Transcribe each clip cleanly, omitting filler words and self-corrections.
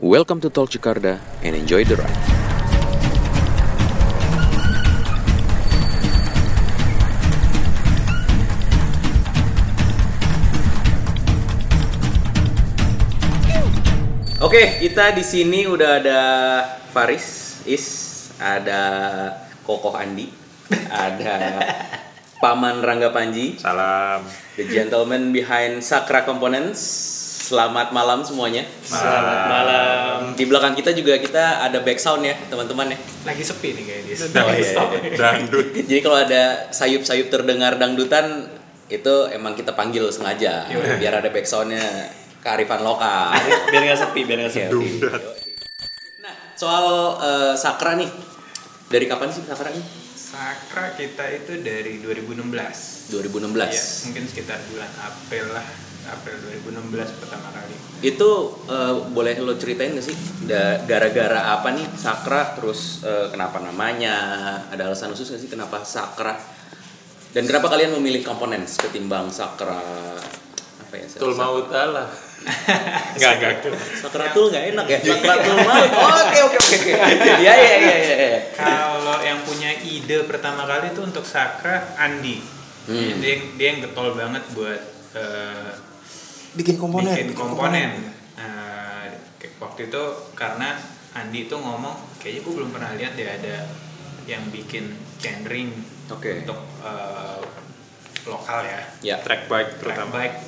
Welcome to Tol Cikarang and enjoy the ride. Oke, kita di sini udah ada Faris, ada Kokoh Andi, ada Paman Rangga Panji. Salam. The gentleman behind Sakura Components. Selamat malam semuanya. Selamat malam. Di belakang kita juga kita ada back sound ya, teman-teman ya. Lagi sepi nih kayaknya. Dangdut. Jadi kalau ada sayup-sayup terdengar dangdutan, itu emang kita panggil sengaja. Biar ada back sound-nya, kearifan lokal. Biar nggak sepi, biar nggak sepi. Nah, soal Sakra nih. Dari kapan sih Sakra ini? Sakra kita itu dari 2016. 2016. Iya, mungkin sekitar bulan April lah. April 2016 pertama kali. Itu boleh lo ceritain gak sih gara-gara apa nih Sakra, terus kenapa namanya, ada alasan khusus gak sih kenapa Sakra, dan kenapa kalian memilih komponen ketimbang Sakra apa ya? Tulmautalah. Enggak. Sakra tuh nggak enak ya. Sakra tulmaut. Oke. Iya. Kalau yang punya ide pertama kali itu untuk Sakra Andi. Dia yang getol banget buat bikin komponen. Waktu itu karena Andi itu ngomong kayaknya gue belum pernah lihat dia ada yang bikin chainring untuk lokal ya. Track bike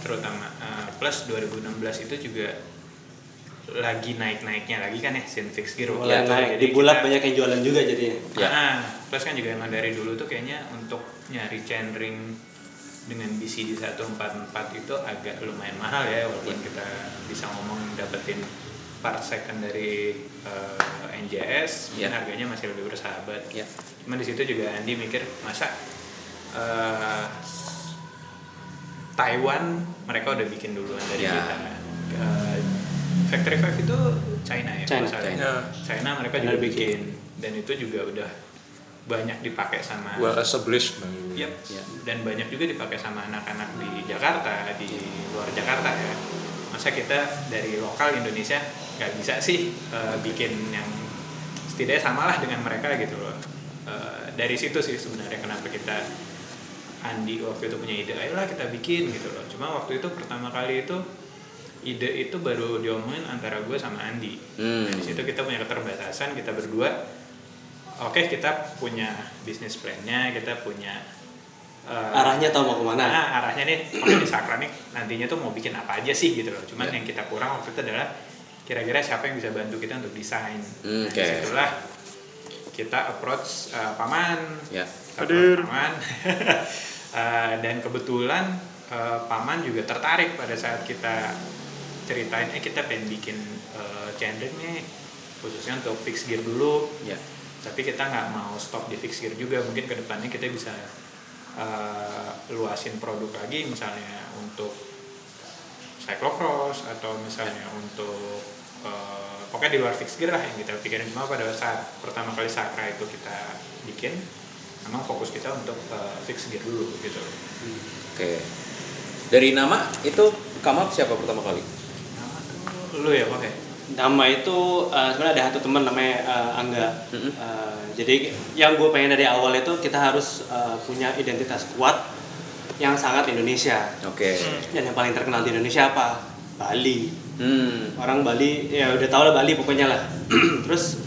terutama. Plus 2016 itu juga lagi naik-naiknya lagi kan ya, scene Fix Gear Depok naik. Di bulat banyak yang jualan juga jadinya. Plus kan juga emang dari dulu tuh kayaknya untuk nyari chainring dengan BCD 144 itu agak lumayan mahal ya, walaupun kita bisa ngomong dapetin part second dari NJS, harganya masih lebih bersahabat. Cuma di situ juga Andi mikir masa Taiwan mereka udah bikin duluan dari kita. Factory 5 itu China ya, China mereka juga bikin dan itu juga udah banyak dipakai sama established. Dan banyak juga dipakai sama anak-anak di Jakarta, di luar Jakarta ya. Masa kita dari lokal Indonesia nggak bisa sih bikin yang setidaknya samalah dengan mereka gitu loh. Dari situ sih sebenarnya kenapa kita Andi waktu itu punya ide, ayolah kita bikin gitu loh. Cuma waktu itu pertama kali itu ide itu baru diomongin antara gue sama Andi. Di situ kita punya keterbatasan, kita berdua. Oke, kita punya bisnis plan-nya, kita punya arahnya tahu mau kemana. Arahnya nih, di Sakra nih nantinya tuh mau bikin apa aja sih gitu loh. Cuman yang kita kurang waktu itu adalah kira-kira siapa yang bisa bantu kita untuk desain. Disitulah kita approach Paman. Hadir. Paman. Dan kebetulan Paman juga tertarik pada saat kita ceritain, kita pengen bikin chainring nih khususnya untuk Fix Gear dulu. Tapi kita nggak mau stop di Fix Gear juga, mungkin kedepannya kita bisa luasin produk lagi, misalnya untuk cyclocross atau misalnya untuk pokoknya di luar Fix Gear lah yang kita pikirin. Cuma pada saat pertama kali Sakra itu kita bikin, memang fokus kita untuk Fix Gear dulu gitu. Oke. Dari nama itu kamu siapa pertama kali? Nama tuh lu ya pakai? Nama itu sebenarnya ada satu teman namanya Angga. Jadi yang gue pengen dari awal itu kita harus punya identitas kuat yang sangat Indonesia. Dan yang paling terkenal di Indonesia apa? Bali. Orang Bali ya udah tau lah Bali pokoknya lah. Terus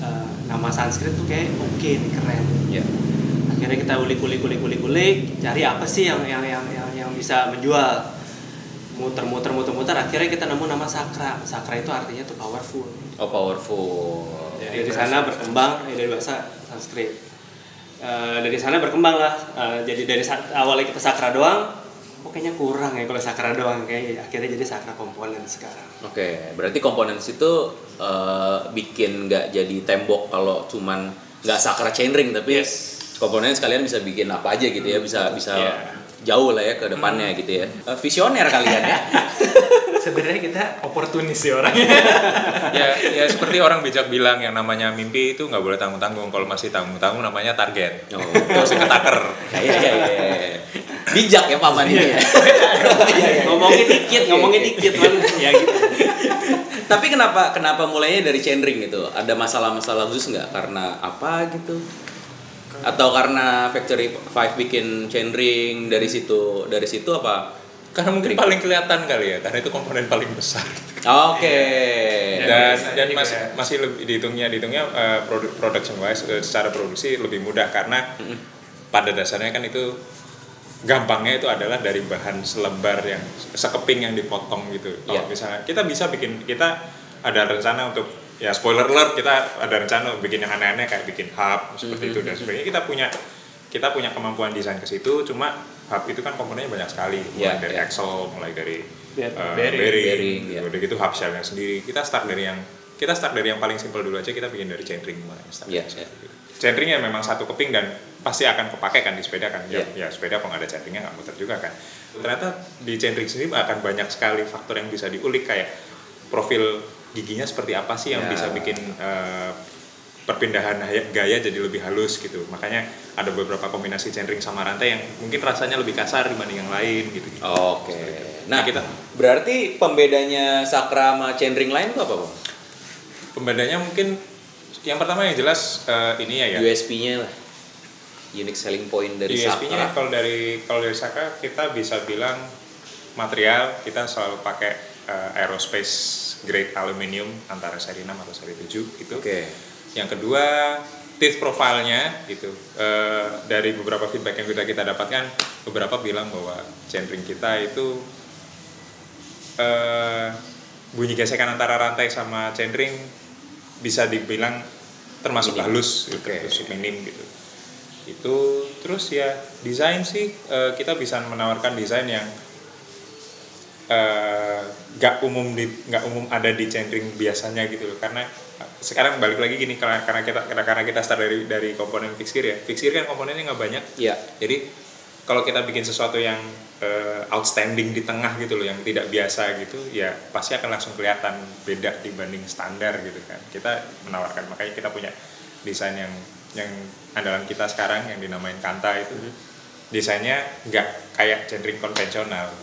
nama Sanskrit tuh kayak nih, keren. Akhirnya kita ulik-ulik cari apa sih yang bisa menjual. Muter, akhirnya kita nemu nama Sakra. Sakra itu artinya tuh powerful. Jadi dari sana berkembang dari bahasa Sanskrit. Dari sana berkembang lah. Jadi dari awalnya kita Sakra doang, kayaknya kurang ya kalau Sakra doang. Akhirnya jadi Sakra Components sekarang. Berarti Components itu bikin nggak jadi tembok kalau cuman nggak Sakra chainring, tapi Components kalian bisa bikin apa aja gitu ya, bisa jauh lah ya ke depannya gitu ya. Visioner kalian ya. Sebenarnya kita oportunis sih orangnya. ya seperti orang bijak bilang yang namanya mimpi itu nggak boleh tanggung-tanggung. Kalau masih tanggung-tanggung namanya target. Terus ketaker. Iya. Bijak ya Paman ini. Ngomongin dikit, man. Ya gitu. Tapi kenapa mulainya dari chainring gitu? Ada masalah-masalah khusus nggak? Karena apa gitu? Atau karena Factory 5 bikin chainring dari situ apa? Karena mungkin paling kelihatan kali ya, karena itu komponen paling besar. Oke. Dan masih lebih dihitungnya production wise, secara produksi lebih mudah karena pada dasarnya kan itu gampangnya itu adalah dari bahan selembar yang sekeping yang dipotong gitu. Kalau misalnya kita ada rencana untuk ya spoiler alert, kita ada rencana bikin yang aneh-aneh kayak bikin hub seperti itu dan sebagainya. Kita punya kemampuan desain ke situ, cuma hub itu kan komponennya banyak sekali, mulai dari axle, mulai dari bearing gitu, hub shell-nya sendiri. Kita start dari yang paling simple dulu aja, kita bikin dari chainring mulai. Chainringnya memang satu keping dan pasti akan kepake kan di sepeda kan. Ya sepeda kalau nggak ada chainringnya nggak muter juga kan. Ternyata di chainring sendiri akan banyak sekali faktor yang bisa diulik, kayak profil giginya seperti apa sih yang bisa bikin perpindahan gaya jadi lebih halus gitu. Makanya ada beberapa kombinasi chainring sama rantai yang mungkin rasanya lebih kasar dibanding yang lain gitu. Oke. Nah, kita berarti pembedanya Sakra sama chainring lain itu apa, Bang? Pembedanya mungkin yang pertama yang jelas ini ya USP-nya lah. Unique selling point dari Sakra. USP-nya kalau dari Sakra kita bisa bilang material kita selalu pakai aerospace grade aluminium antara seri 6 atau seri 7 gitu. Oke. Yang kedua, teeth profile-nya gitu. Dari beberapa feedback yang kita dapatkan, beberapa bilang bahwa chainring kita itu bunyi gesekan antara rantai sama chainring bisa dibilang termasuk halus gitu, termasuk minim gitu. Itu terus ya desain sih kita bisa menawarkan desain yang nggak umum ada di chainring biasanya gitu loh, karena sekarang balik lagi gini karena kita start dari komponen fix gear ya. Fix gear kan komponennya nggak banyak. Iya. Jadi kalau kita bikin sesuatu yang outstanding di tengah gitu loh, yang tidak biasa gitu, ya pasti akan langsung kelihatan beda dibanding standar gitu kan. Kita menawarkan, makanya kita punya desain yang andalan kita sekarang yang dinamain Kanta itu. Desainnya nggak kayak chainring konvensional,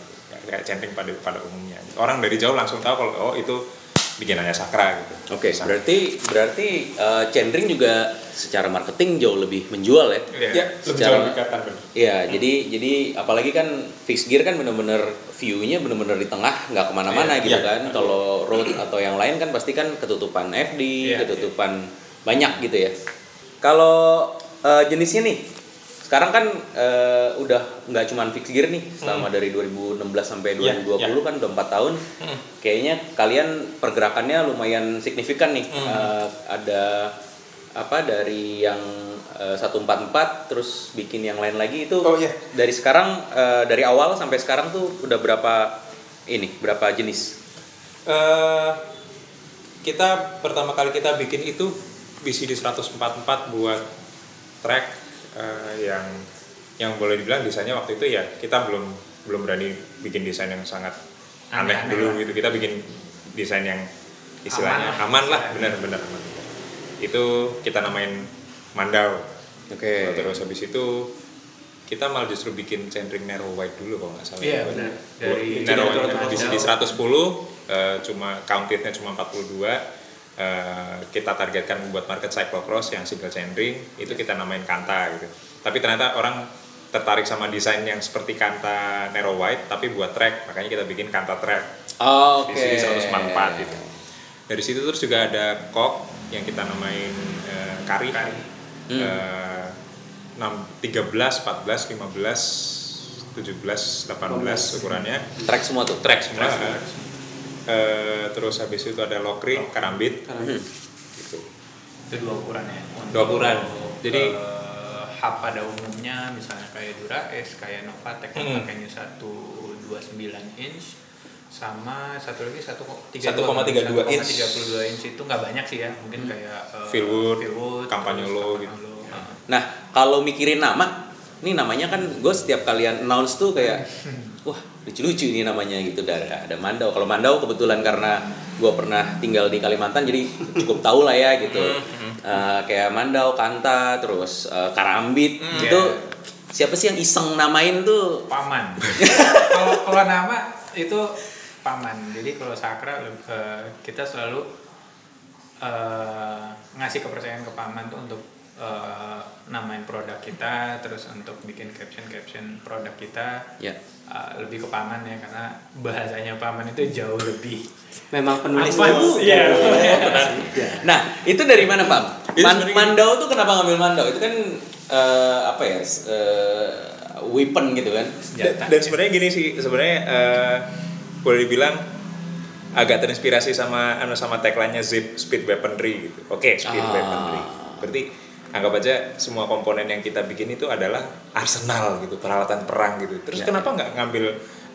kayak chainring pada umumnya. Orang dari jauh langsung tahu kalau itu bikinannya Sakra gitu. Oke, berarti chainring juga secara marketing jauh lebih menjual ya. Iya, secara dikatakan benar. Iya, jadi apalagi kan fix gear kan benar-benar view-nya benar-benar di tengah, nggak kemana-mana gitu kan. Kalau road atau yang lain kan pasti kan ketutupan FD, ketutupan banyak gitu ya. Kalau jenisnya nih, sekarang kan udah nggak cuma fix gear nih, selama dari 2016 sampai 2020 kan udah 4 tahun. Kayaknya kalian pergerakannya lumayan signifikan nih. Ada apa dari yang 144 terus bikin yang lain lagi itu. Dari sekarang dari awal sampai sekarang tuh udah berapa jenis? Kita pertama kali kita bikin itu BCD 144 buat track. Yang boleh dibilang desainnya waktu itu ya kita belum berani bikin desain yang sangat aneh dulu gitu. Kita bikin desain yang istilahnya aman lah, benar-benar aman. Itu kita namain Mandau. Oke. Terus habis itu kita malah justru bikin chainring narrow wide dulu kalau nggak salah. Iya benar. Dari narrow wide di 110 cuma countednya cuma 42. Kita targetkan membuat market cyclocross yang single chainring itu kita namain Kanta gitu. Tapi ternyata orang tertarik sama desain yang seperti Kanta narrow wide tapi buat track, makanya kita bikin Kanta track. Di sini 144 gitu. Dari situ terus juga ada kok yang kita namain Kari. 13, 14, 15, 17, 18 ukurannya. Track semua tuh. Track semua. Terus habis itu ada lokring, karambit. Gitu. Itu dua ukuran. Jadi hub pada umumnya misalnya kayak Durace, kayak Novatec pakainya 129 inch sama satu lagi 1,32 inch. 1,32 inch itu nggak banyak sih ya, mungkin kayak Fieldwood, Campagnolo gitu. Nah, kalau mikirin nama, ini namanya kan gue setiap kalian announce tuh kayak wah lucu-lucu ini namanya gitu. Ada Mandau. Kalau Mandau kebetulan karena gue pernah tinggal di Kalimantan jadi cukup tahu lah ya gitu. Kayak Mandau, Kanta, terus Karambit itu. Siapa sih yang iseng namain tuh? Paman. Kalau nama itu paman. Jadi kalau Sakra kita selalu ngasih kepercayaan ke paman tuh untuk namain produk kita, terus untuk bikin caption produk kita. Yeah. Lebih ke paman ya, karena bahasanya paman itu jauh lebih memang penulis baru. Yeah. Nah, itu dari mana, Pak? Mandau tuh kenapa ngambil Mandau? Itu kan apa ya? Weapon gitu kan. Dan sebenarnya gini sih, sebenarnya boleh dibilang agak terinspirasi sama tagline-nya Zipp Speed Weaponry gitu. Oke, Speed Weaponry. Berarti anggap aja semua komponen yang kita bikin itu adalah arsenal gitu, peralatan perang gitu. Terus kenapa nggak ngambil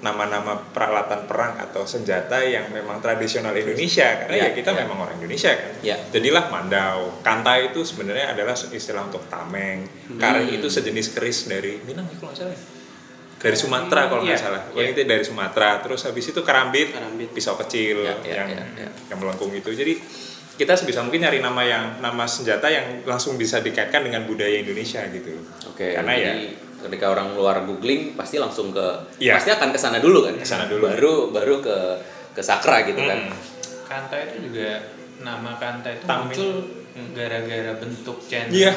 nama-nama peralatan perang atau senjata yang memang tradisional Indonesia, karena ya kita memang orang Indonesia kan. Jadilah Mandau. Kanta itu sebenarnya adalah istilah untuk tameng. Karang itu sejenis keris dari Minang kalau nggak salah, dari Sumatera kalau nggak salah. Itu dari Sumatera. Terus habis itu karambit. Pisau kecil yang melengkung itu. Jadi kita sebisa mungkin nyari nama senjata yang langsung bisa dikaitkan dengan budaya Indonesia gitu. Oke. Karena ya ketika orang luar googling pasti langsung pasti akan kesana dulu kan, baru ke Sakra gitu kan. Kanta itu juga, nama Kanta itu muncul gara-gara bentuk channel.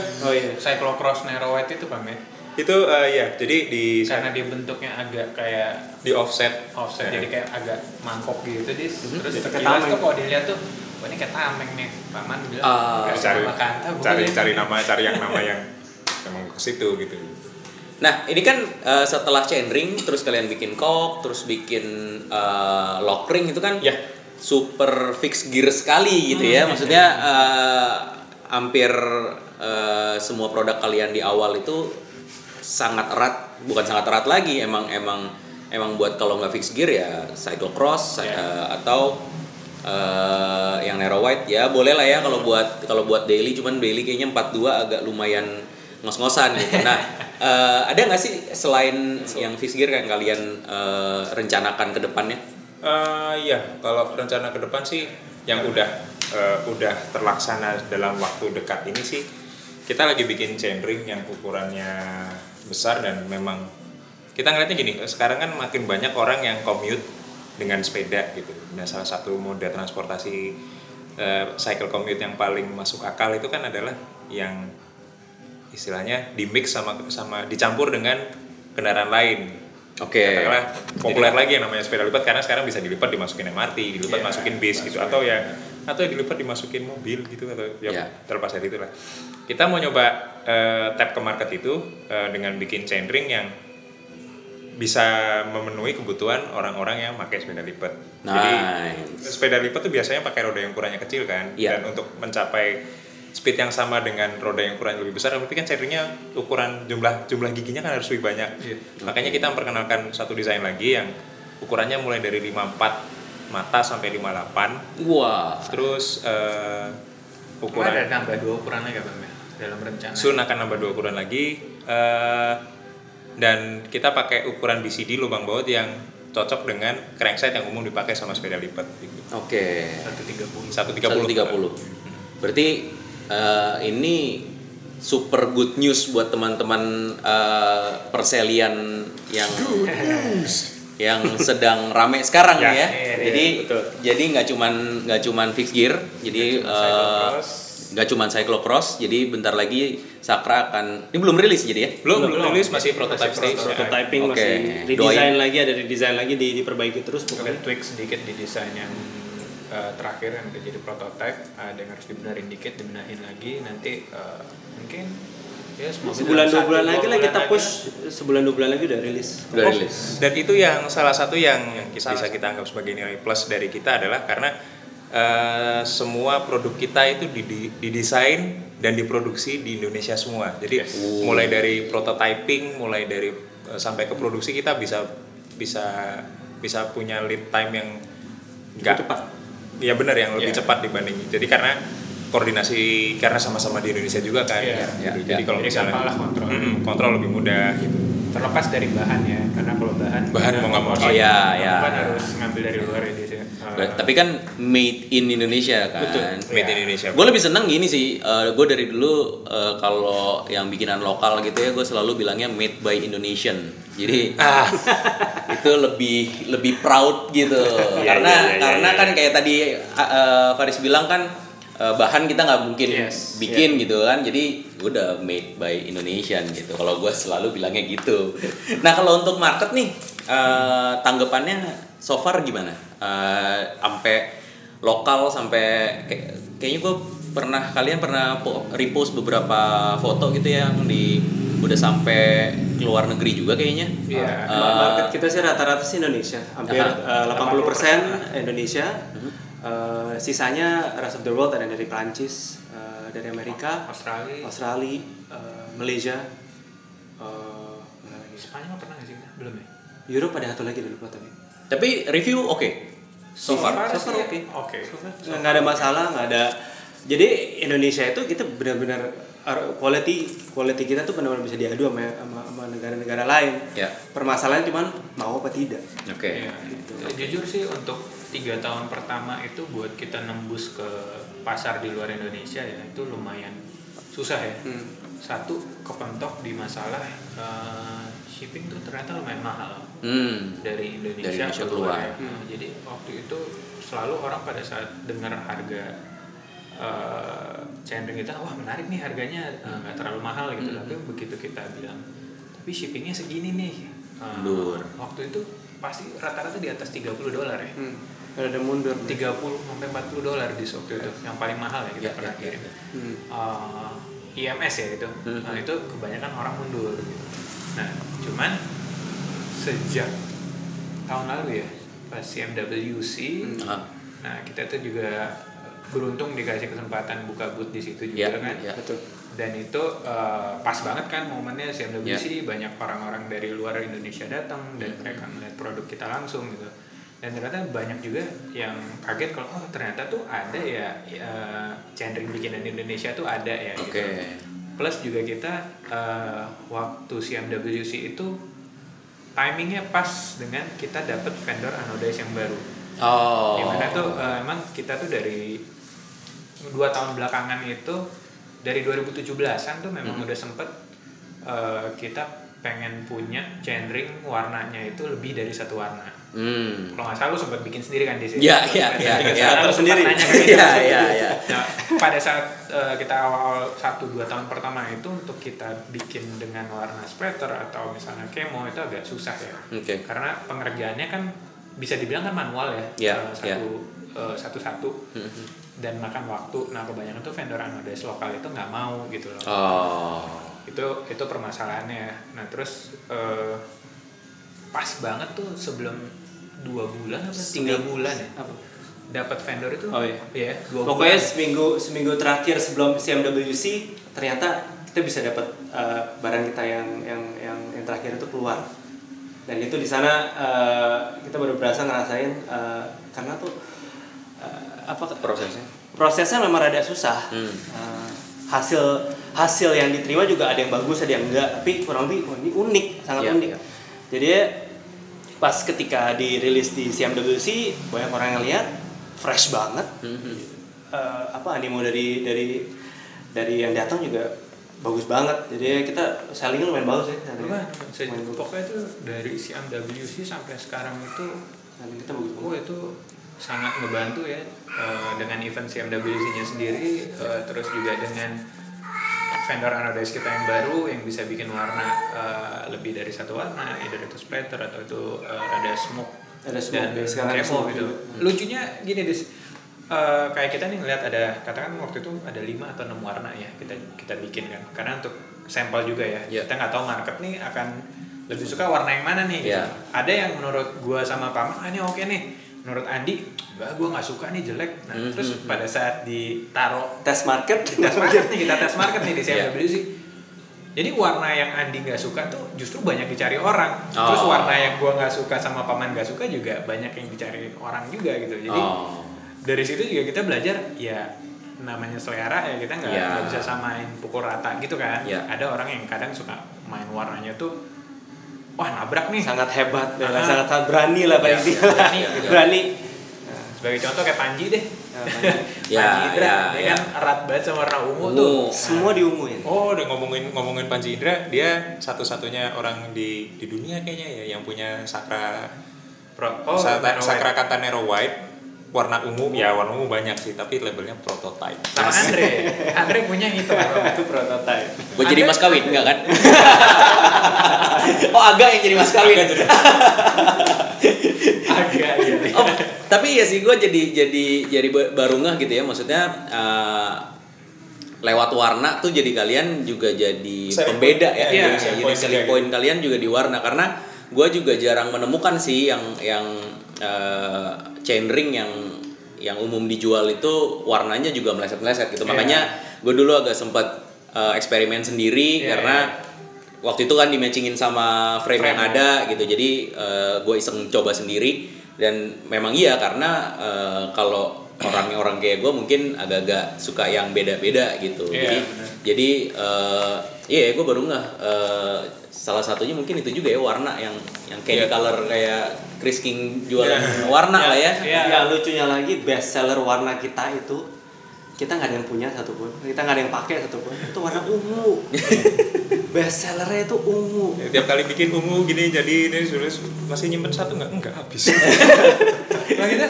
Cyclocross narrowweight itu Bang ya. Itu jadi karena dia bentuknya agak kayak di offset jadi kayak agak mangkok gitu dia. Terus sekilas tuh kalau dilihat tuh ini kayak tameng nih, paman bilang cari yang nama yang emang ke situ gitu. Nah, ini kan setelah chainring, terus kalian bikin kok, terus bikin lockring itu kan super fix gear sekali gitu ya. Maksudnya hampir semua produk kalian di awal itu bukan sangat erat lagi. Emang buat kalau nggak fix gear ya cyclocross atau yang narrowweight ya boleh lah ya kalau buat daily, cuman daily kayaknya 42 agak lumayan ngos-ngosan gitu. Nah, ada nggak sih selain yang fix gear yang kalian rencanakan ke depannya? Kalau rencana ke depan sih yang udah terlaksana dalam waktu dekat ini sih kita lagi bikin chainring yang ukurannya besar, dan memang kita ngeliatnya gini, sekarang kan makin banyak orang yang commute dengan sepeda gitu. Nah, salah satu moda transportasi cycle commute yang paling masuk akal itu kan adalah yang istilahnya di mix sama dicampur dengan kendaraan lain. Oke. Katakanlah populer lagi yang namanya sepeda lipat, karena sekarang bisa dilipat dimasukin MRT, dilipat masukin bis gitu, atau dilipat dimasukin mobil gitu, atau terlepas dari itulah. Kita mau nyoba tap ke market itu dengan bikin chainring yang bisa memenuhi kebutuhan orang-orang yang pakai sepeda lipat. Jadi sepeda lipat tuh biasanya pakai roda yang ukurannya kecil kan, dan untuk mencapai speed yang sama dengan roda yang ukuran lebih besar, tapi kan chainringnya ukuran jumlah giginya kan harus lebih banyak. Makanya kita memperkenalkan satu desain lagi yang ukurannya mulai dari 54 mata sampai 58. Terus ukuran ada nambah 2 ukuran lagi Bang dalam rencana. Soon akan nambah 2 ukuran lagi, dan kita pakai ukuran BCD lubang baut yang cocok dengan crankset yang umum dipakai sama sepeda lipat gitu. Oke. 130. Berarti ini super good news buat teman-teman perselian yang sedang rame sekarang ya. Jadi nggak cuman fixed gear, jadi nggak cuman cyclocross. Jadi bentar lagi Sakra akan, ini belum rilis jadi ya? Belum rilis, masih prototype stage. Prototyping masih redesign lagi, ada redesign lagi, diperbaiki terus. Mungkin tweak sedikit di desain yang terakhir yang udah jadi prototype, ada yang harus dibenerin dikit, dibenahin lagi nanti mungkin ya sebulan dua bulan lagi udah rilis. Dan itu yang salah satu yang bisa kita anggap sebagai nilai plus dari kita adalah karena semua produk kita itu didesain dan diproduksi di Indonesia semua. Jadi mulai dari prototyping, mulai dari sampai ke produksi kita bisa punya lead time yang nggak cepat. Ya benar, yang lebih cepat dibanding. Jadi karena koordinasi, karena sama-sama di Indonesia juga kan. Gitu. Jadi kalau misalnya kontrol lebih mudah gitu. Terlepas dari bahannya, karena kalau bahan mau nggak mau harus ngambil dari luar Indonesia. Tapi kan made in Indonesia kan. Betul. Made in Indonesia. Gue lebih seneng gini sih. Gue dari dulu kalau yang bikinan lokal gitu ya, gue selalu bilangnya made by Indonesian. Jadi itu lebih proud gitu. karena kan kayak tadi Faris bilang kan bahan kita nggak mungkin bikin gitu kan, jadi udah made by Indonesian gitu. Kalau gue selalu bilangnya gitu. Nah kalau untuk market nih tanggapannya so far gimana? Sampai lokal sampai kayaknya gue kalian pernah repost beberapa foto gitu yang di udah sampai keluar negeri juga kayaknya. Iya. Market kita sih rata-rata sih Indonesia, hampir 80% Indonesia. Sisanya rest of the world, ada dari Perancis, dari Amerika, Australia, Malaysia, Spanyol pernah nggak sih? Belum ya. Eropa ada satu lagi dulu tapi review oke. Okay. So far oke. Nggak ada masalah, nggak ada. Jadi Indonesia itu kita benar-benar quality kita tuh benar-benar bisa diadu sama negara-negara lain. Yeah. Permasalahannya cuman mau apa tidak. Oke. Okay. Yeah. Gitu. Jujur sih untuk 3 tahun pertama itu buat kita nembus ke pasar di luar Indonesia ya itu lumayan susah ya. Satu, kepentok di masalah shipping tuh ternyata lumayan mahal. Dari Indonesia keluar. Ya. Jadi waktu itu selalu orang pada saat dengar harga cenderung kita, wah menarik nih harganya, nggak terlalu mahal gitu. Tapi begitu kita bilang, tapi shippingnya segini nih, waktu itu pasti rata-rata di atas $30 ya. Ada mundur. $30-$40 di waktu itu, yang paling mahal ya kita pernah kirim. IMS ya gitu. Nah itu kebanyakan orang mundur gitu. Nah cuman sejak tahun lalu ya, pas CMWC, nah kita tuh juga beruntung dikasih kesempatan buka booth di situ juga kan, betul. Dan itu pas banget kan momennya CMWC, banyak orang-orang dari luar Indonesia datang dan mereka melihat produk kita langsung gitu. Dan ternyata banyak juga yang kaget kalau ternyata tuh ada ya cendering bikinan Indonesia tuh ada ya. Okay. Gitu. Plus juga kita waktu CMWC itu timingnya pas dengan kita dapat vendor anodais yang baru. Dimana tuh emang kita tuh dari 2 tahun belakangan itu dari 2017-an tuh memang udah sempet kita pengen punya chainring warnanya itu lebih dari 1 warna. Kalau nggak salah lu sempet bikin sendiri kan di sini. Iya. Lu sendiri. Iya. Nah, pada saat kita awal 1-2 tahun pertama itu untuk kita bikin dengan warna splatter atau misalnya camo itu agak susah ya. Okay. Karena pengerjaannya kan bisa dibilang kan manual ya, satu-satu dan makan waktu. Nah kebanyakan tuh vendor anodais lokal itu nggak mau gitu loh. Itu permasalahannya. Nah terus pas banget tuh sebelum 2 bulan atau 3 bulan ya dapat vendor itu. Pokoknya seminggu terakhir sebelum CMWC ternyata kita bisa dapat barang kita yang terakhir itu keluar. Dan itu di sana kita baru berasa ngerasain karena tuh apa prosesnya memang rada susah. Hasil yang diterima juga ada yang bagus ada yang enggak, tapi kurang lebih ini unik, sangat unik. Jadi pas ketika dirilis di CMWC banyak orang yang lihat fresh banget. Animo dari yang datang juga bagus banget, jadi kita sellingnya lumayan bagus ya. Pokoknya itu dari CMWC sampai sekarang itu kita itu sangat ngebantu ya dengan event CMWC-nya sendiri, terus juga dengan vendor anodais kita yang baru yang bisa bikin warna lebih dari 1 warna, either itu splatter atau itu ada smoke dan camo gitu. Lucunya gini Des, kayak kita nih ngeliat ada katakan waktu itu ada 5 atau 6 warna ya kita bikin kan karena untuk sampel juga ya. Kita nggak tahu market nih akan lebih suka warna yang mana nih. Ada yang menurut gua sama Paman ini oke nih, menurut Andi gua nggak suka nih, jelek. Nah terus pada saat ditaruh tes market nih, kita tes market nih di CMWC jadi warna yang Andi nggak suka tuh justru banyak dicari orang. Terus warna yang gua nggak suka sama Paman nggak suka juga banyak yang dicari orang juga gitu. Jadi dari situ juga kita belajar ya namanya selera ya, kita nggak bisa samain pukul rata gitu kan. Ada orang yang kadang suka main warnanya tuh wah nabrak nih, sangat hebat, sangat berani lah paling berani. Sebagai contoh kayak Panji deh, Panji Indra, dia kan erat banget sama warna ungu tuh. Semua diunguin. Oh, udah ngomongin Panji Indra, dia satu-satunya orang di dunia kayaknya ya yang punya Sakra Pro. Oh, Sakra Cantanero White. Warna ungu, ya warna ungu banyak sih, tapi labelnya prototype. Sama Andre punya itu, itu prototype. Gue jadi mas kawin, enggak kan? Oh, agak yang jadi mas kawin. Agak ya. Oh, tapi ya sih gue jadi baru ngeh gitu ya, maksudnya lewat warna tuh jadi kalian juga jadi pembeda ya, jadi selling point kalian juga di warna, karena gue juga jarang menemukan sih yang chainring yang umum dijual itu warnanya juga meleset-meleset gitu. Makanya gue dulu agak sempat eksperimen sendiri karena waktu itu kan dimatchingin sama frame yang ada gitu. Jadi gue iseng coba sendiri dan memang karena kalau orang kayak gue mungkin agak-agak suka yang beda-beda gitu. Jadi gue baru ngeh salah satunya mungkin itu juga ya, warna yang candy color kayak Chris King jualan warna lah ya. Lucunya lagi best seller warna kita itu kita nggak ada yang punya satupun, kita nggak ada yang pakai satupun, itu warna ungu. Best sellernya itu ungu. Ya, tiap kali bikin ungu gini jadi ini masih nyimpen satu nggak habis. Nah, kita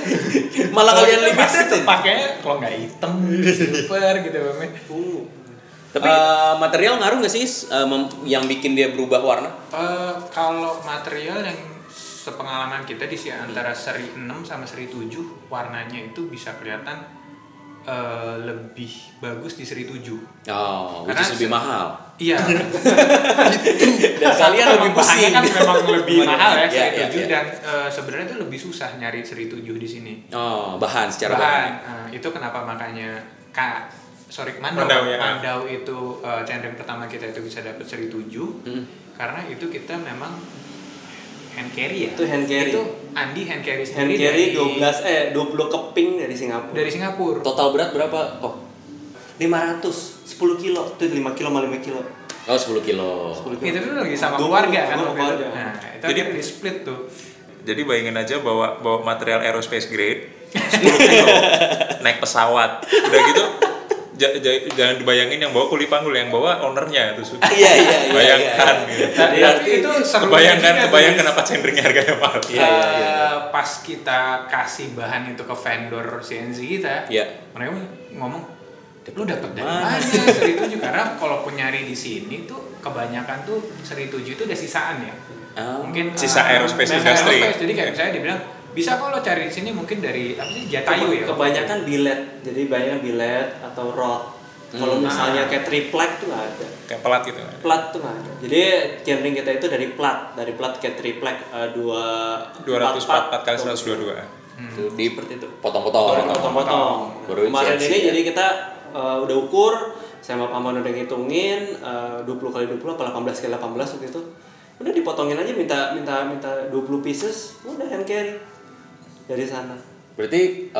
malah kalian limited pakainya kalau nggak hitam silver gitu banget. Ungu. Tapi material ngaruh nggak sih yang bikin dia berubah warna? Kalau material yang sepengalaman kita di antara seri 6 sama seri 7 warnanya itu bisa kelihatan lebih bagus di seri 7. Oh, karena lebih mahal. Iya. Dan kalian lebih pusing kan memang lebih mahal ya seri 7 dan sebenarnya itu lebih susah nyari seri 7 di sini. Oh, bahan. Itu kenapa makanya Mandau itu chainring pertama kita itu bisa dapat seri 7 karena itu kita memang hand carry ya. Itu hand carry. Itu Andi hand carry sendiri. Hand carry 20 keping dari Singapura. Total berat berapa? 500, 10 kilo. Itu 5 kilo sama 5 kilo. Oh, 10 kilo. 10 kilo. Itu tuh lagi sama keluarga kan. Nah, itu jadi di split tuh. Jadi bayangin aja bawa material aerospace grade 10 kilo naik pesawat. Udah gitu jangan dibayangin yang bawa kuli panggul, yang bawa ownernya itu sudah. Iya. Bayangkan gitu. Berarti itu kebayangkan apa chainringnya harganya mahal. Pas kita kasih bahan itu ke vendor CNC kita, mereka ngomong, "Lu dapat dari mana seri 7?" Karena kalau nyari di sini tuh kebanyakan tuh seri 7 itu udah sisaan ya. Mungkin sisa aerospace industry. Jadi kayak misalnya dibilang bisa kalau cari di sini mungkin dari apa sih kayu ya, kebanyakan billet, jadi banyak billet atau rod. Kalau misalnya kayak triplek tuh nggak ada, kayak pelat gitu nggak ada, jadi chainring kita itu dari plat, kayak triplek 244 kali 122 di seperti itu, potong-potong. Kemarin ini jadi kita udah ukur, sama Paman udah ngitungin 20 kali 20 apa 18 kali 18 waktu itu, udah dipotongin aja, minta 20 pieces udah hand carry dari sana. Berarti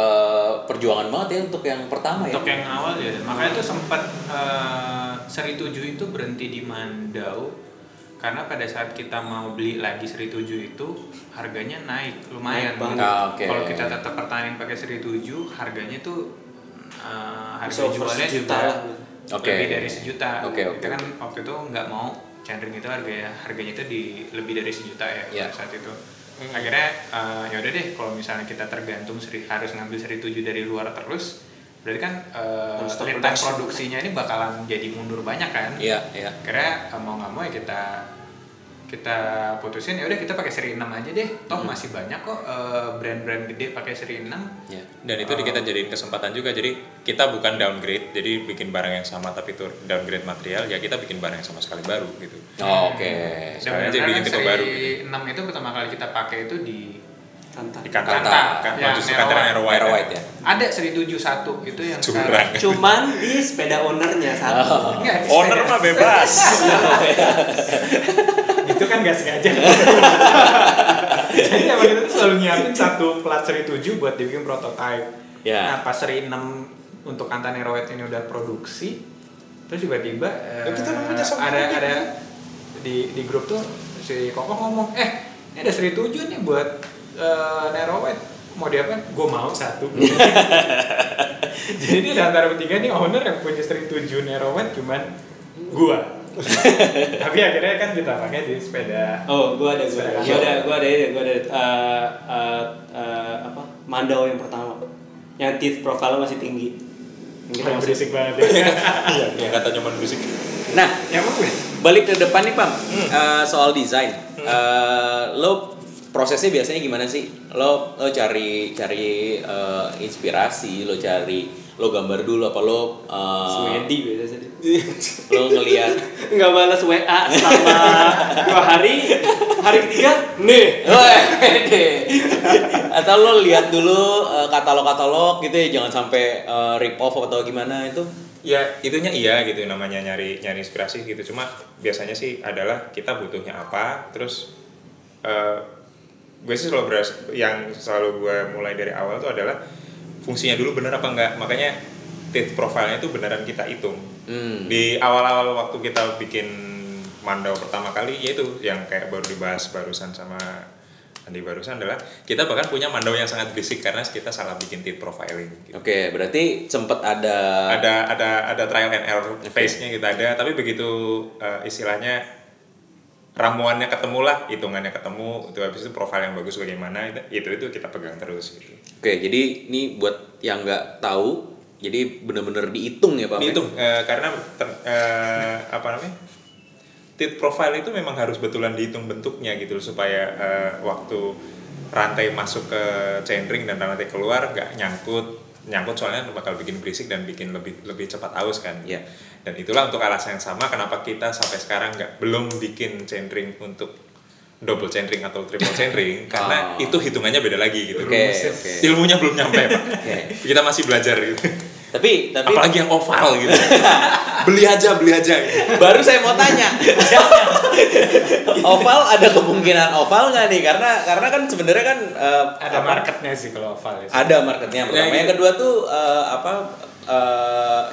perjuangan banget ya untuk yang pertama ya? Untuk yang awal ya, makanya tuh sempat seri 7 itu berhenti di Mandau karena pada saat kita mau beli lagi seri 7 itu harganya naik lumayan. Kalau kita tetap pertahanin pakai seri 7 harganya tuh harga jualnya juga lebih dari 1 juta. Kita kan waktu itu nggak mau chainring itu harganya itu di lebih dari 1 juta ya saat itu. Akhirnya ya udah deh, kalau misalnya kita tergantung harus ngambil seri 7 dari luar terus, berarti kan lead time produksinya ini bakalan jadi mundur banyak kan. Iya. Akhirnya mau nggak mau ya kita putusin, ya udah kita pakai seri 6 aja deh. Toh masih banyak kok brand-brand gede pakai seri 6. Dan itu kita jadiin kesempatan juga. Jadi kita bukan downgrade, jadi bikin barang yang sama tapi itu downgrade material, ya kita bikin barang yang sama sekali baru gitu. Oke. Sebenarnya jadi bikin tipe baru. Seri 6 itu pertama kali kita pakai itu di Kanta. Kantaran Aero White ya. Ada seri 71 itu yang cuman di sepeda ownernya satu. Owner mah bebas. Itu kan nggak sengaja. Jadi emang kita selalu nyiapin satu plat seri 7 buat dibikin prototype. Nah pas seri 6 untuk Kanta Aero White ini udah produksi, terus tiba-tiba ada di grup tuh si Kokoh ngomong, ini ada seri 7 nih buat Narrow White, mau diapain? Gue mau satu. Jadi di antara bertiga nih owner yang punya string 7 narrowband cuman gue. Tapi akhirnya kan kita pakai di sepeda. Oh, gue ada Mandau yang pertama, yang teeth profile masih tinggi. Kita berisik banget ya. Yang kata nyaman berisik. Nah, balik ke depan nih Pam, soal desain. Lo prosesnya biasanya gimana sih? Lo cari inspirasi, lo gambar dulu apa lo Swedi biasanya. Lo ngelihat nggak balas WA sama 2 hari ketiga nih. Atau lo lihat dulu katalog-katalog gitu ya, jangan sampai rip off atau gimana itu. Ya, itunya iya gitu, namanya nyari inspirasi gitu. Cuma biasanya sih adalah kita butuhnya apa, terus gue sih selalu yang selalu gue mulai dari awal tuh adalah fungsinya dulu benar apa enggak. Makanya teeth profile-nya tuh beneran kita hitung. Di awal-awal waktu kita bikin Mandau pertama kali, yaitu yang kayak baru dibahas barusan sama Andi barusan, adalah kita bahkan punya Mandau yang sangat basic karena kita salah bikin teeth profiling gitu. Oke, berarti sempat ada trial and error phase-nya kita ada, tapi begitu istilahnya ramuannya ketemulah, hitungannya ketemu, itu habis itu profil yang bagus bagaimana, itu kita pegang terus gitu. Oke, jadi ini buat yang nggak tahu, jadi benar-benar dihitung ya Pak. Dihitung karena teeth profile itu memang harus betulan dihitung bentuknya gitu supaya waktu rantai masuk ke chainring dan rantai keluar nggak nyangkut, soalnya bakal bikin berisik dan bikin lebih cepat aus kan. Yeah. Dan itulah untuk alasan yang sama kenapa kita sampai sekarang belum bikin chainring untuk double chainring atau triple chainring karena itu hitungannya beda lagi gitu. Okay. Ilmunya belum nyampe Pak. Kita masih belajar gitu. Tapi apalagi yang oval gitu. beli aja gitu. Baru saya mau tanya. Oval, ada kemungkinan oval nggak nih? Karena kan sebenarnya kan ada marketnya sih kalau oval ya. Ada marketnya pertama, yang kedua tuh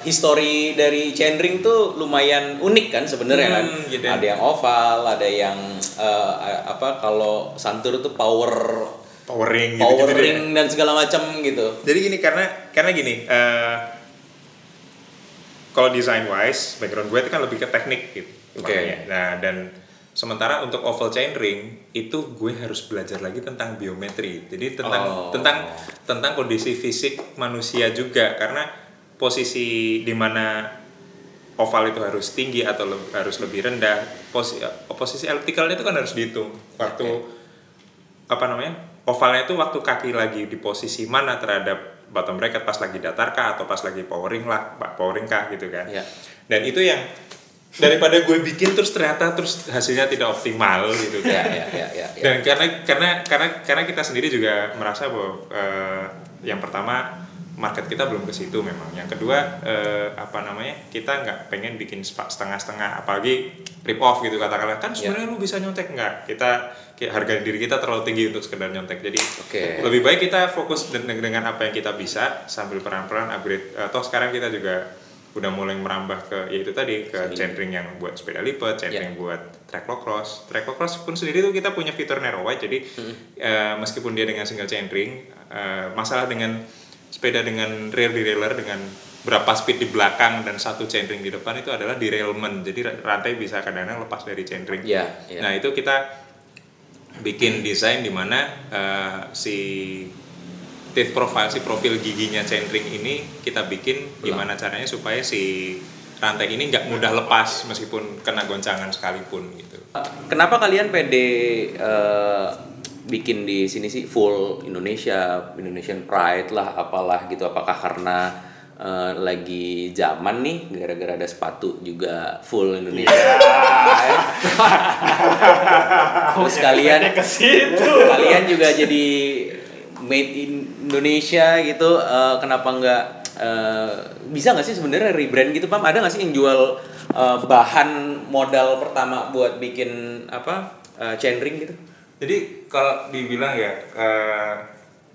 history dari chainring tuh lumayan unik kan sebenarnya kan. Gitu. Ada yang oval, ada yang kalau santur tuh powering gitu, dan segala macam gitu. Jadi gini, karena gini, kalau design wise background gue itu kan lebih ke teknik gitu. Okay. Nah, dan sementara untuk oval chainring itu gue harus belajar lagi tentang biometri. Jadi tentang kondisi fisik manusia juga, karena posisi di mana oval itu harus tinggi atau harus lebih rendah, posisi ellipticalnya itu kan harus dihitung. Waktu ovalnya itu waktu kaki lagi di posisi mana terhadap bottom bracket, pas lagi datar kah atau pas lagi powering kah gitu kan. Yeah. Dan itu yang daripada gue bikin terus ternyata hasilnya tidak optimal gitu kan. Yeah. Dan karena kita sendiri juga merasa bahwa yang pertama market kita belum ke situ memang. Yang kedua kita nggak pengen bikin setengah-setengah, apalagi rip off gitu katakanlah kan sebenarnya lu bisa nyontek, nggak, kita harga diri kita terlalu tinggi untuk sekedar nyontek. Jadi lebih baik kita fokus dengan apa yang kita bisa sambil pelan-pelan upgrade. Toh sekarang kita juga udah mulai merambah ke chainring yang buat sepeda lipat, chainring buat track locross pun sendiri tuh kita punya fitur narrow wide. Jadi meskipun dia dengan single chainring, masalah dengan sepeda dengan rear derailleur dengan berapa speed di belakang dan satu chainring di depan itu adalah derailment. Jadi rantai bisa kadang-kadang lepas dari chainring. Yeah. Nah, itu kita bikin desain di mana si teeth profile, si profil giginya chainring ini kita bikin gimana caranya supaya si rantai ini nggak mudah lepas meskipun kena goncangan sekalipun gitu. Kenapa kalian pede bikin di sini sih full Indonesia, Indonesian pride lah apalah gitu? Apakah karena lagi zaman nih gara-gara ada sepatu juga full Indonesia? Kalian juga jadi made in Indonesia gitu. Kenapa nggak bisa nggak sih sebenarnya rebrand gitu Pam? Ada nggak sih yang jual bahan modal pertama buat bikin chainring gitu? Jadi kalau dibilang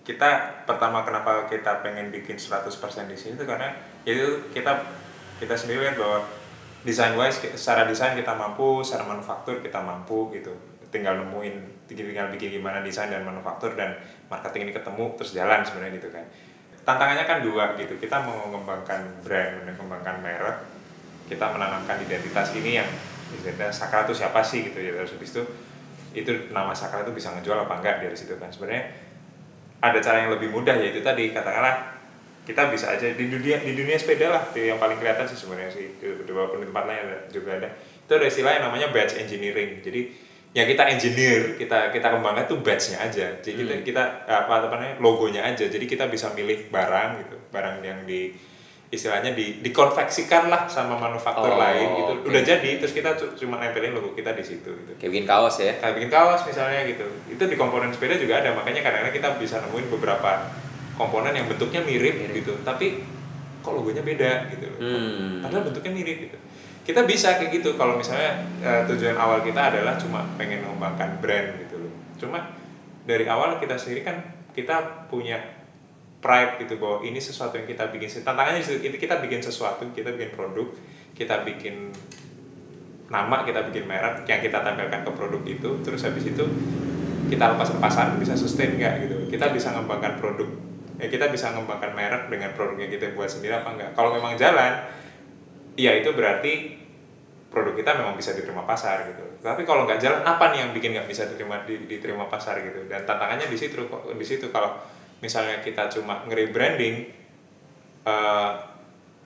kita pertama kenapa kita pengen bikin 100% di sini itu karena itu kita sendiri lihat bahwa design wise, secara desain kita mampu, secara manufaktur kita mampu gitu. tinggal nemuin, tinggal bikin gimana desain dan manufaktur dan marketing ini ketemu terus jalan sebenarnya gitu kan. Tantangannya kan dua gitu, kita mau mengembangkan brand, mengembangkan merek, kita menanamkan identitas ini yang misalnya Sakra itu siapa sih gitu ya, terus habis itu nama Sakra itu bisa ngejual apa enggak dari situ kan. Sebenarnya ada cara yang lebih mudah, yaitu tadi katakanlah kita bisa aja di dunia sepeda lah yang paling kelihatan sih sebenarnya sih, walaupun di tempat lain juga ada, itu ada istilah yang namanya batch engineering. Jadi ya kita engineer, kita kembangkan tuh batchnya aja, jadi kita apa namanya logonya aja, jadi kita bisa milih barang gitu, barang yang di istilahnya dikonveksikan lah sama manufaktur lain gitu, okay. Udah jadi, terus kita cuma nempelin logo kita di situ gitu. Kayak bikin kaos ya? Kayak bikin kaos misalnya gitu, itu di komponen sepeda juga ada, makanya kadang-kadang kita bisa nemuin beberapa komponen yang bentuknya mirip. Gitu, tapi kok logonya beda gitu, padahal bentuknya mirip gitu. Kita bisa kayak gitu kalau misalnya tujuan awal kita adalah cuma pengen mengembangkan brand gitu loh. Cuma dari awal kita sendiri kan kita punya pride gitu bahwa ini sesuatu yang kita bikin. Tantangannya itu kita bikin sesuatu, kita bikin produk, kita bikin nama, kita bikin merek yang kita tampilkan ke produk itu. Terus habis itu kita lepas-lepasan bisa sustain nggak gitu. Kita bisa mengembangkan produk, kita bisa mengembangkan merek dengan produknya kita buat sendiri apa nggak. Kalau memang jalan, ya itu berarti produk kita memang bisa diterima pasar gitu. Tapi kalau nggak jalan, apa nih yang bikin nggak bisa diterima pasar gitu? Dan tantangannya di situ kalau misalnya kita cuma nge-rebranding,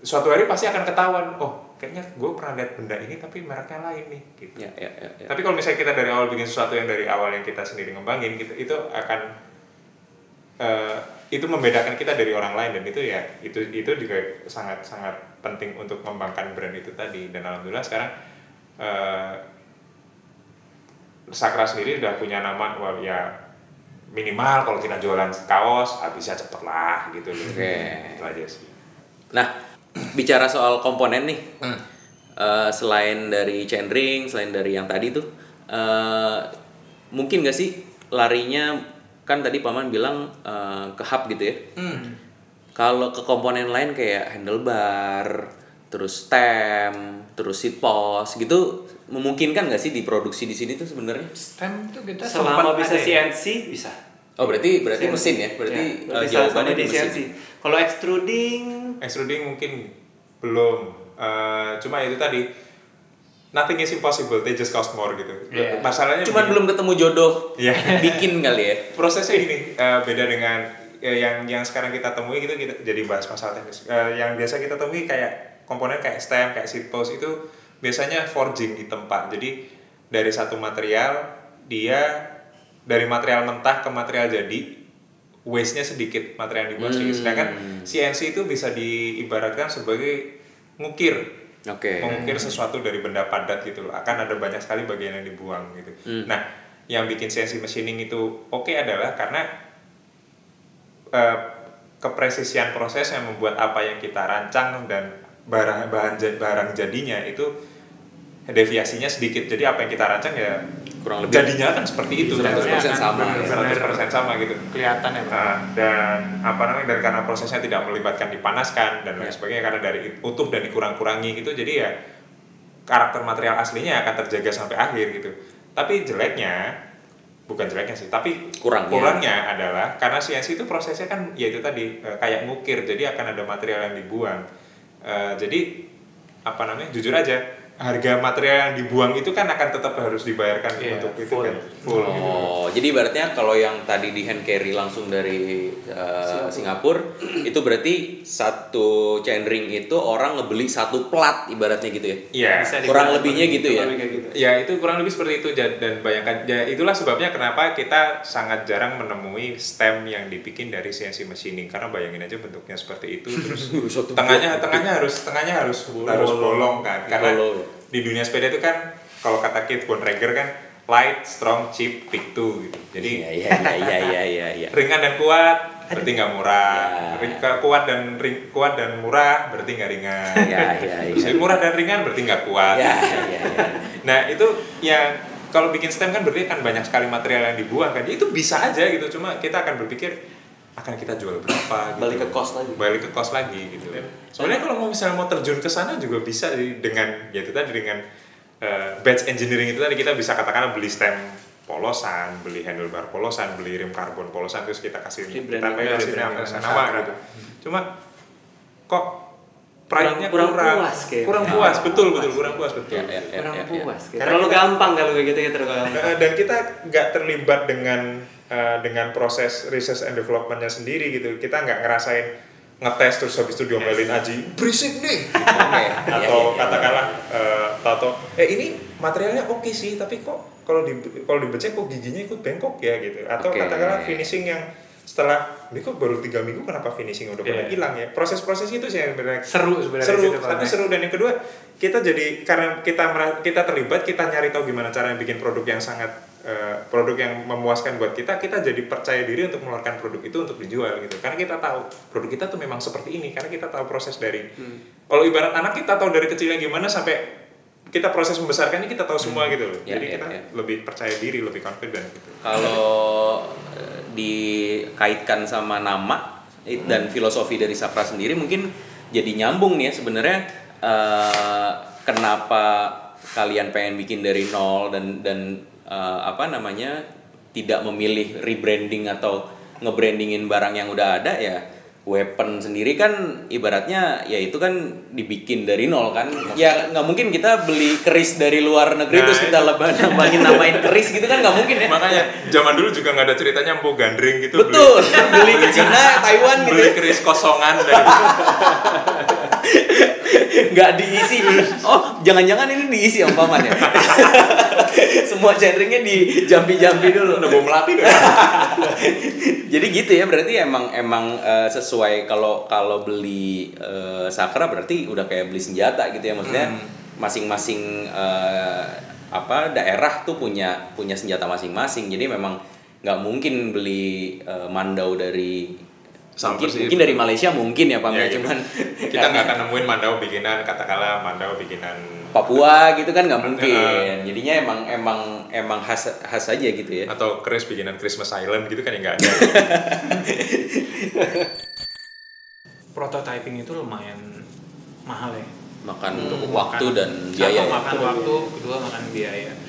suatu hari pasti akan ketahuan. Oh, kayaknya gue pernah lihat benda ini tapi mereknya lain nih. Gitu. Ya. Tapi kalau misalnya kita dari awal bikin sesuatu yang dari awal yang kita sendiri ngembangin, gitu, itu akan itu membedakan kita dari orang lain, dan itu ya itu juga sangat penting untuk mengembangkan brand itu tadi. Dan alhamdulillah sekarang Sakra sendiri udah punya nama, well, ya minimal kalau kita jualan kaos habisnya cepet lah gitu loh. Okay. Itu aja sih. Nah, bicara soal komponen nih, selain dari chainring, selain dari yang tadi tuh, mungkin nggak sih larinya? Kan tadi Paman bilang ke hub gitu ya. Kalau ke komponen lain kayak handlebar, terus stem, terus seat post gitu, memungkinkan nggak sih diproduksi di sini tuh sebenarnya? Stem tuh kita selama bisa CNC ya? Bisa. Oh berarti CNC. Mesin ya? Berarti jawabannya di CNC. Kalau extruding mungkin belum. Cuma itu tadi, nothing is impossible, they just cost more gitu. Yeah. Masalahnya cuman begini, belum ketemu jodoh. Bikin kali ya. Prosesnya gini, beda dengan yang sekarang kita temui gitu, kita jadi bahas masalah teknis. Yang biasa kita temui kayak komponen kayak stem, kayak seat post itu biasanya forging di tempat. Jadi dari satu material, dia dari material mentah ke material jadi, waste-nya sedikit, material dibuat sedikit. Sedangkan CNC itu bisa diibaratkan sebagai ngukir. Okay. Mengukir sesuatu dari benda padat gitu loh, akan ada banyak sekali bagian yang dibuang gitu. Nah, yang bikin CNC machining itu oke adalah karena kepresisian proses yang membuat apa yang kita rancang dan barang jadinya itu deviasinya sedikit. Jadi apa yang kita rancang ya kurang lebih jadinya kan seperti itu, 100% sama, 100% sama gitu. Kelihatan ya. Dan apa namanya, dan karena prosesnya tidak melibatkan dipanaskan dan lain sebagainya, karena dari utuh dan dikurang-kurangi gitu, jadi ya karakter material aslinya akan terjaga sampai akhir gitu. Tapi tapi kurangnya adalah karena CNC itu prosesnya kan ya itu tadi kayak ngukir, jadi akan ada material yang dibuang. Jadi apa namanya, jujur aja, harga material yang dibuang itu kan akan tetap harus dibayarkan untuk itu full. Kan full. Jadi berarti kalau yang tadi di hand carry langsung dari Singapura itu berarti satu chainring itu orang ngebeli satu plat ibaratnya gitu ya. Kurang lebihnya gitu ya. Itu kurang lebih seperti itu, dan bayangkan ya, itulah sebabnya kenapa kita sangat jarang menemui stem yang dibikin dari CNC machining, karena bayangin aja bentuknya seperti itu terus tengahnya harus bolong kan, karena di dunia sepeda itu kan kalau kata Keith Bontrager kan light, strong, cheap, big two gitu. Jadi ringan dan kuat berarti nggak murah. Kuat dan murah berarti nggak ringan. Murah dan ringan berarti nggak kuat. Nah, itu yang kalau bikin stem kan berarti kan banyak sekali material yang dibuang kan. Itu bisa aja gitu, cuma kita akan berpikir akan kita jual berapa gitu. Balik ke cost lagi gitu kan. Sebenarnya kalau misalnya mau terjun ke sana juga bisa, dengan batch engineering itu tadi kita bisa katakan beli stem polosan, beli handlebar polosan, beli rim karbon polosan, terus kita kasih kita kasih nama Sakra gitu. Cuma kok pride-nya kurang puas, betul. Ya. Terlalu gampang kalau begitu terlalu gampang. Dan kita nggak terlibat dengan proses research and development-nya sendiri gitu. Kita nggak ngerasain ngetes terus habis itu diomelin Aji berisik nih gitu. Atau katakanlah ini materialnya oke sih, tapi kok kalau dibecek kok giginya ikut bengkok ya gitu. Atau katakanlah finishing yang setelah ini kok baru 3 minggu kenapa finishing udah pada hilang ya. Proses-proses itu sih yang benar seru. Dan yang kedua, kita jadi karena kita terlibat, kita nyari tahu gimana caranya bikin produk yang sangat produk yang memuaskan buat kita jadi percaya diri untuk mengeluarkan produk itu untuk dijual gitu. Karena kita tahu produk kita tuh memang seperti ini, karena kita tahu proses dari kalau ibarat anak kita tahu dari kecilnya gimana sampai kita proses membesarkannya kita tahu semua gitu loh. Jadi kita lebih percaya diri, lebih confident gitu. Kalau dikaitkan sama nama dan filosofi dari Sakra sendiri mungkin jadi nyambung nih ya sebenarnya. Kenapa kalian pengen bikin dari nol dan tidak memilih rebranding atau ngebrandingin barang yang udah ada ya. Weapon sendiri kan ibaratnya ya itu kan dibikin dari nol kan. Ya nggak mungkin kita beli keris dari luar negeri terus kita namain keris gitu kan nggak mungkin ya. Makanya zaman dulu juga nggak ada ceritanya empu gandring gitu. Betul, beli ke China, Taiwan gitu. Beli keris kosongan dari nggak diisi. Oh, jangan-jangan ini diisi om Paman ya. Semua centeringnya dijampi-jampi dulu. Udah bom melati dulu. Jadi gitu ya, berarti emang sesuai kalau beli Sakra berarti udah kayak beli senjata gitu ya, maksudnya masing-masing daerah tuh punya senjata masing-masing. Jadi memang nggak mungkin beli Mandau dari mungkin dari Malaysia mungkin ya Pak ya, cuman kita nggak akan nemuin Mandau bikinan katakanlah Mandau bikinan Papua gitu kan nggak mungkin. Jadinya emang khas aja gitu ya. Atau keris bikinan Christmas Island gitu kan ya nggak ada. Prototyping itu lumayan mahal ya. Makan waktu dan biaya.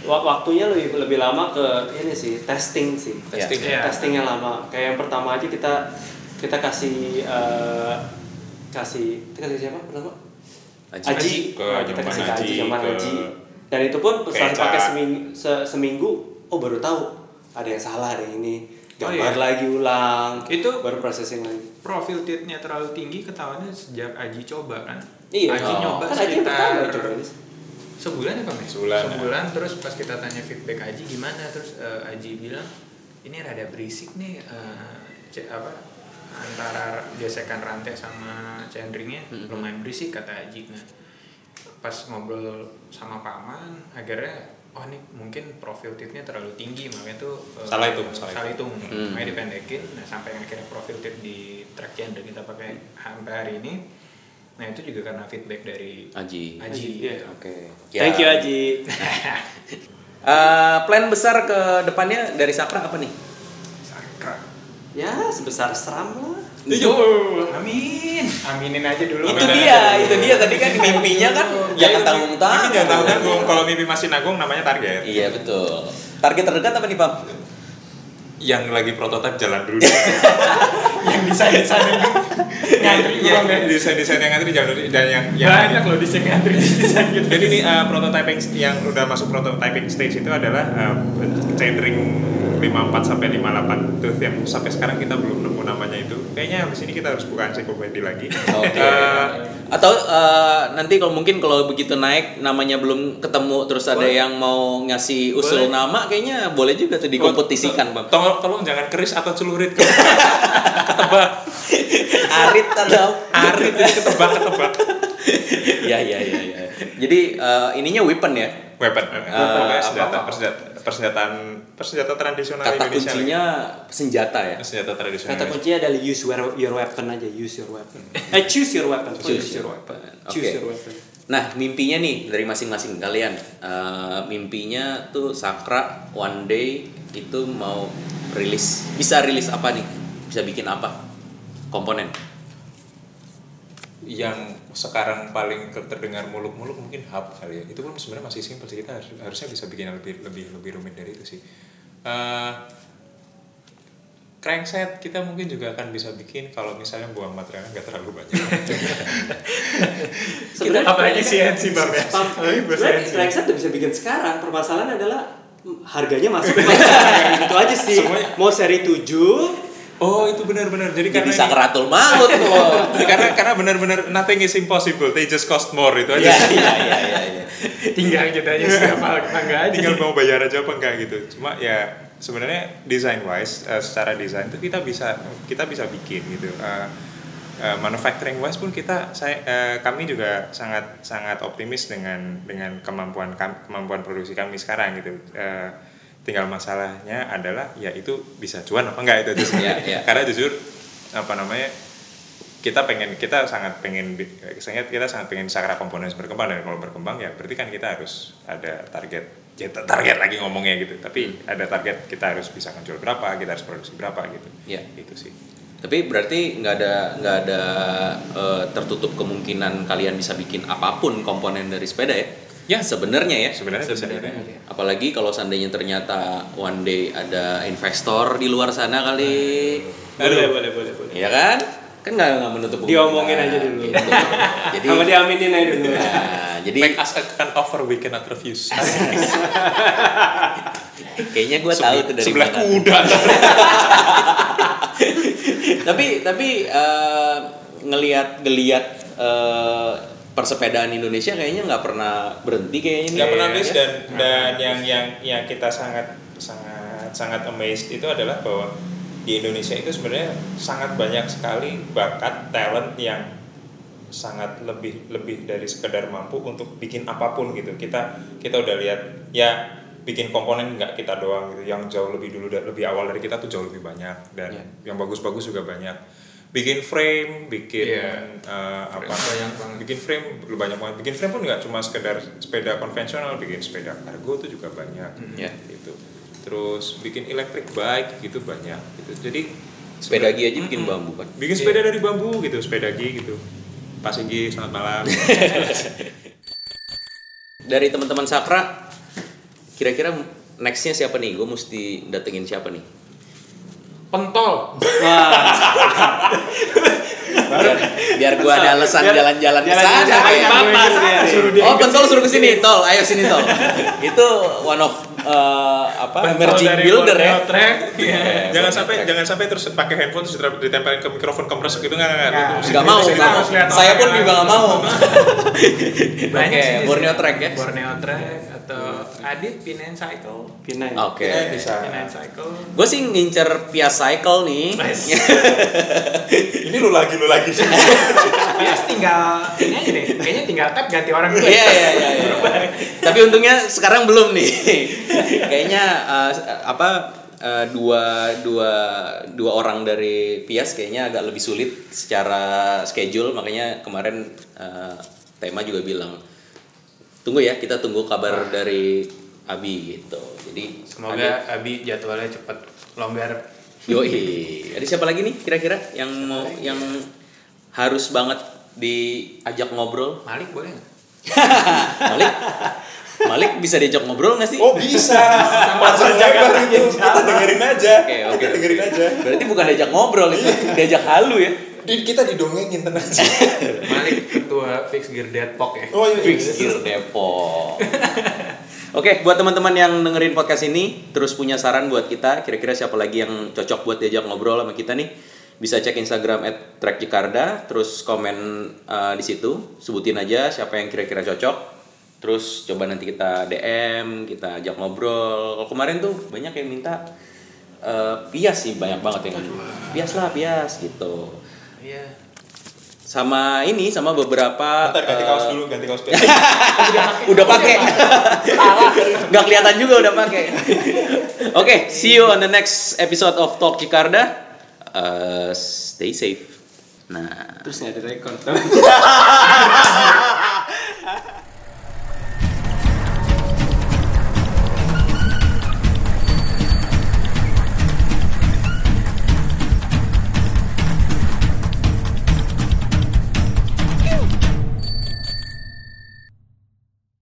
Waktunya lebih lama ke ini sih testing. Testingnya lama. Kayak yang pertama aja kita kasih siapa pertama? Aji. Kita kasih ke Aji sama Aji. Dan itu pun setelah pakai seminggu, baru tahu ada yang salah, ada yang ini. Gambar lagi ulang. Itu baru processing lagi. Profil titnya terlalu tinggi ketahuannya sejak Aji coba kan? Iya. Aji nyoba kan sekitar sebulan apa nih? Sebulan. Terus pas kita tanya feedback Aji gimana, terus Aji bilang ini rada berisik nih antara gesekan rantai sama chainringnya lumayan berisik kata Aji. Nah, pas ngobrol sama Paman akhirnya ini mungkin profil titnya terlalu tinggi makanya tuh salah hitung. Makanya dipendekin. Nah, sampai akhirnya profil tit di track chain kita pakai sampai hari ini. Nah, itu juga karena feedback dari Aji. Yeah. Oke. Yeah. Thank you Aji. Plan besar ke depannya dari Sakra apa nih? Ya, sebesar seram lah. Aminin aja dulu. Itu dia tadi kan mimpinya kan jangan tanggung-tanggung. Kalau mimpi masih nagung namanya target. Iya, betul. Target terdekat apa nih, Pak? Yang lagi prototipe jalan dulu. Yang desain ngantri ya, desain yang ngantri jalan dulu dan yang banyak loh desain ngantri desain gitu. Jadi ini prototyping yang udah masuk prototyping stage itu adalah centering 54 sampai 58 tooth yang sampai sekarang kita belum nemu namanya itu. Kayaknya habis ini kita harus buka ensiklopedia lagi. Okay. Atau nanti kalau begitu naik namanya belum ketemu terus boleh. Ada yang mau ngasih usul boleh. Nama kayaknya boleh juga tuh dikompetisikan, Bang. Tolong jangan keris atau celurit ketebak. Arit itu ketebak. Ya. Jadi ininya weapon ya. Persenjataan tradisional kata Indonesia. Kata kuncinya senjata ya. Senjata tradisional. Kata kuncinya adalah use your weapon. Choose your weapon. Choose your weapon. Nah, mimpinya nih dari masing-masing kalian. Mimpinya tuh Sakra one day itu mau rilis. Bisa rilis apa nih? Bisa bikin apa? Komponen. Yang sekarang paling terdengar muluk-muluk mungkin hub kali ya. Itu pun sebenarnya masih simpel sih, kita harusnya bisa bikin yang lebih rumit dari itu sih. Crankset kita mungkin juga akan bisa bikin kalau misalnya buang materialnya nggak terlalu banyak. Kita apalagi CNC bang ya. Sebenarnya crankset udah bisa bikin sekarang. Permasalahan adalah harganya masuk. Itu aja sih. Semuanya. Mau seri 7. Oh itu benar-benar. Jadi karena bisa keratul maut loh. Karena benar-benar nothing is impossible. They just cost more itu aja. Iya. Tinggal kita aja setiap hal enggak. Tinggal mau bayar aja apa enggak gitu. Cuma ya sebenarnya design wise secara desain itu kita bisa bikin gitu. Manufacturing wise pun kami juga sangat optimis dengan kemampuan produksi kami sekarang gitu. Tinggal masalahnya adalah ya itu bisa cuan apa enggak itu justru karena jujur kita sangat pengen Sakura Components berkembang, dan kalau berkembang ya berarti kan kita harus ada target lagi ngomongnya gitu, tapi ada target kita harus bisa ngejual berapa, kita harus produksi berapa gitu ya. Itu sih, tapi berarti nggak ada tertutup kemungkinan kalian bisa bikin apapun komponen dari sepeda ya. Ya sebenarnya. Apalagi kalau seandainya ternyata one day ada investor di luar sana kali. Boleh. Iya kan? Kan nggak menutup kemungkinan. Diomongin aja dulu. Gitu. Jadi sama diaminin aja dulu. Nah, jadi make us an offer we cannot refuse. Kayaknya gue tahu tuh dari sebelah kuda. Tapi ngelihat persepedaan Indonesia kayaknya nggak pernah berhenti kayaknya. Dan yang kita sangat amazed itu adalah bahwa di Indonesia itu sebenarnya sangat banyak sekali bakat talent yang sangat lebih dari sekedar mampu untuk bikin apapun gitu. Kita udah lihat ya bikin komponen nggak kita doang gitu, yang jauh lebih awal dari kita tuh jauh lebih banyak, dan yang bagus-bagus juga banyak. Bikin frame, bikin frame pun nggak cuma sekedar sepeda konvensional, bikin sepeda kargo tuh juga banyak, gitu. Terus bikin electric bike gitu banyak, gitu. Jadi sepeda gi aja bikin bambu kan? Bikin sepeda dari bambu gitu, sepeda gi gitu. Pak Singgi, selamat malam. Dari teman-teman Sakra, kira-kira nextnya siapa nih? Gue mesti datengin siapa nih? Pentol. Biar gua ada alasan jalan-jalan ke sana. Oh, Pentol suruh kesini, Tol. Ayo sini, Tol. Itu one of emerging builder ya. Jangan sampai terus pakai handphone terus ditempelin ke mikrofon kompresor gitu, enggak. Enggak mau. Saya pun juga enggak mau. Oke, Borneotrek ya. Borneotrek atau Adit Pias Cycle. Oke. Pias Cycle. Gua sih ngincer Pias Cycle nih. Ini lu lagi. Pias tinggal ini aja deh. Kayaknya tinggal tap ganti orang. Iya. Tapi untungnya sekarang belum nih. Kayaknya dua orang dari Pias kayaknya agak lebih sulit secara schedule, makanya kemarin tema juga bilang tunggu ya, kita tunggu kabar dari Abi gitu. Jadi semoga Abi jadwalnya cepat longgar. Yoi. Ada siapa lagi nih kira-kira yang mau yang harus banget diajak ngobrol? Malik boleh nggak? Malik bisa diajak ngobrol nggak sih? Oh bisa, pasang jabar itu kita dengerin aja. Oke. Kita dengerin aja. Berarti bukan diajak ngobrol itu, diajak halu ya? Kita didongengin tenang aja. Malik ketua Fix Gear Depok ya. Oh iya. Fix Gear Depok. Oke, buat teman-teman yang dengerin podcast ini, terus punya saran buat kita, kira-kira siapa lagi yang cocok buat diajak ngobrol sama kita nih? Bisa cek Instagram @trekjakarta, terus komen di situ, sebutin aja siapa yang kira-kira cocok. Terus coba nanti kita DM, kita ajak ngobrol. Kalau kemarin tuh banyak yang minta Pias sih, banyak banget yang Pias gitu. Iya. Sama ini, sama beberapa. Bentar, ganti kaos dulu, ganti kaos. Udah pakai. Nggak kelihatan juga udah pakai. Oke, see you on the next episode of Talk Cikarda. Stay safe. Nah. Terus nyari rekor.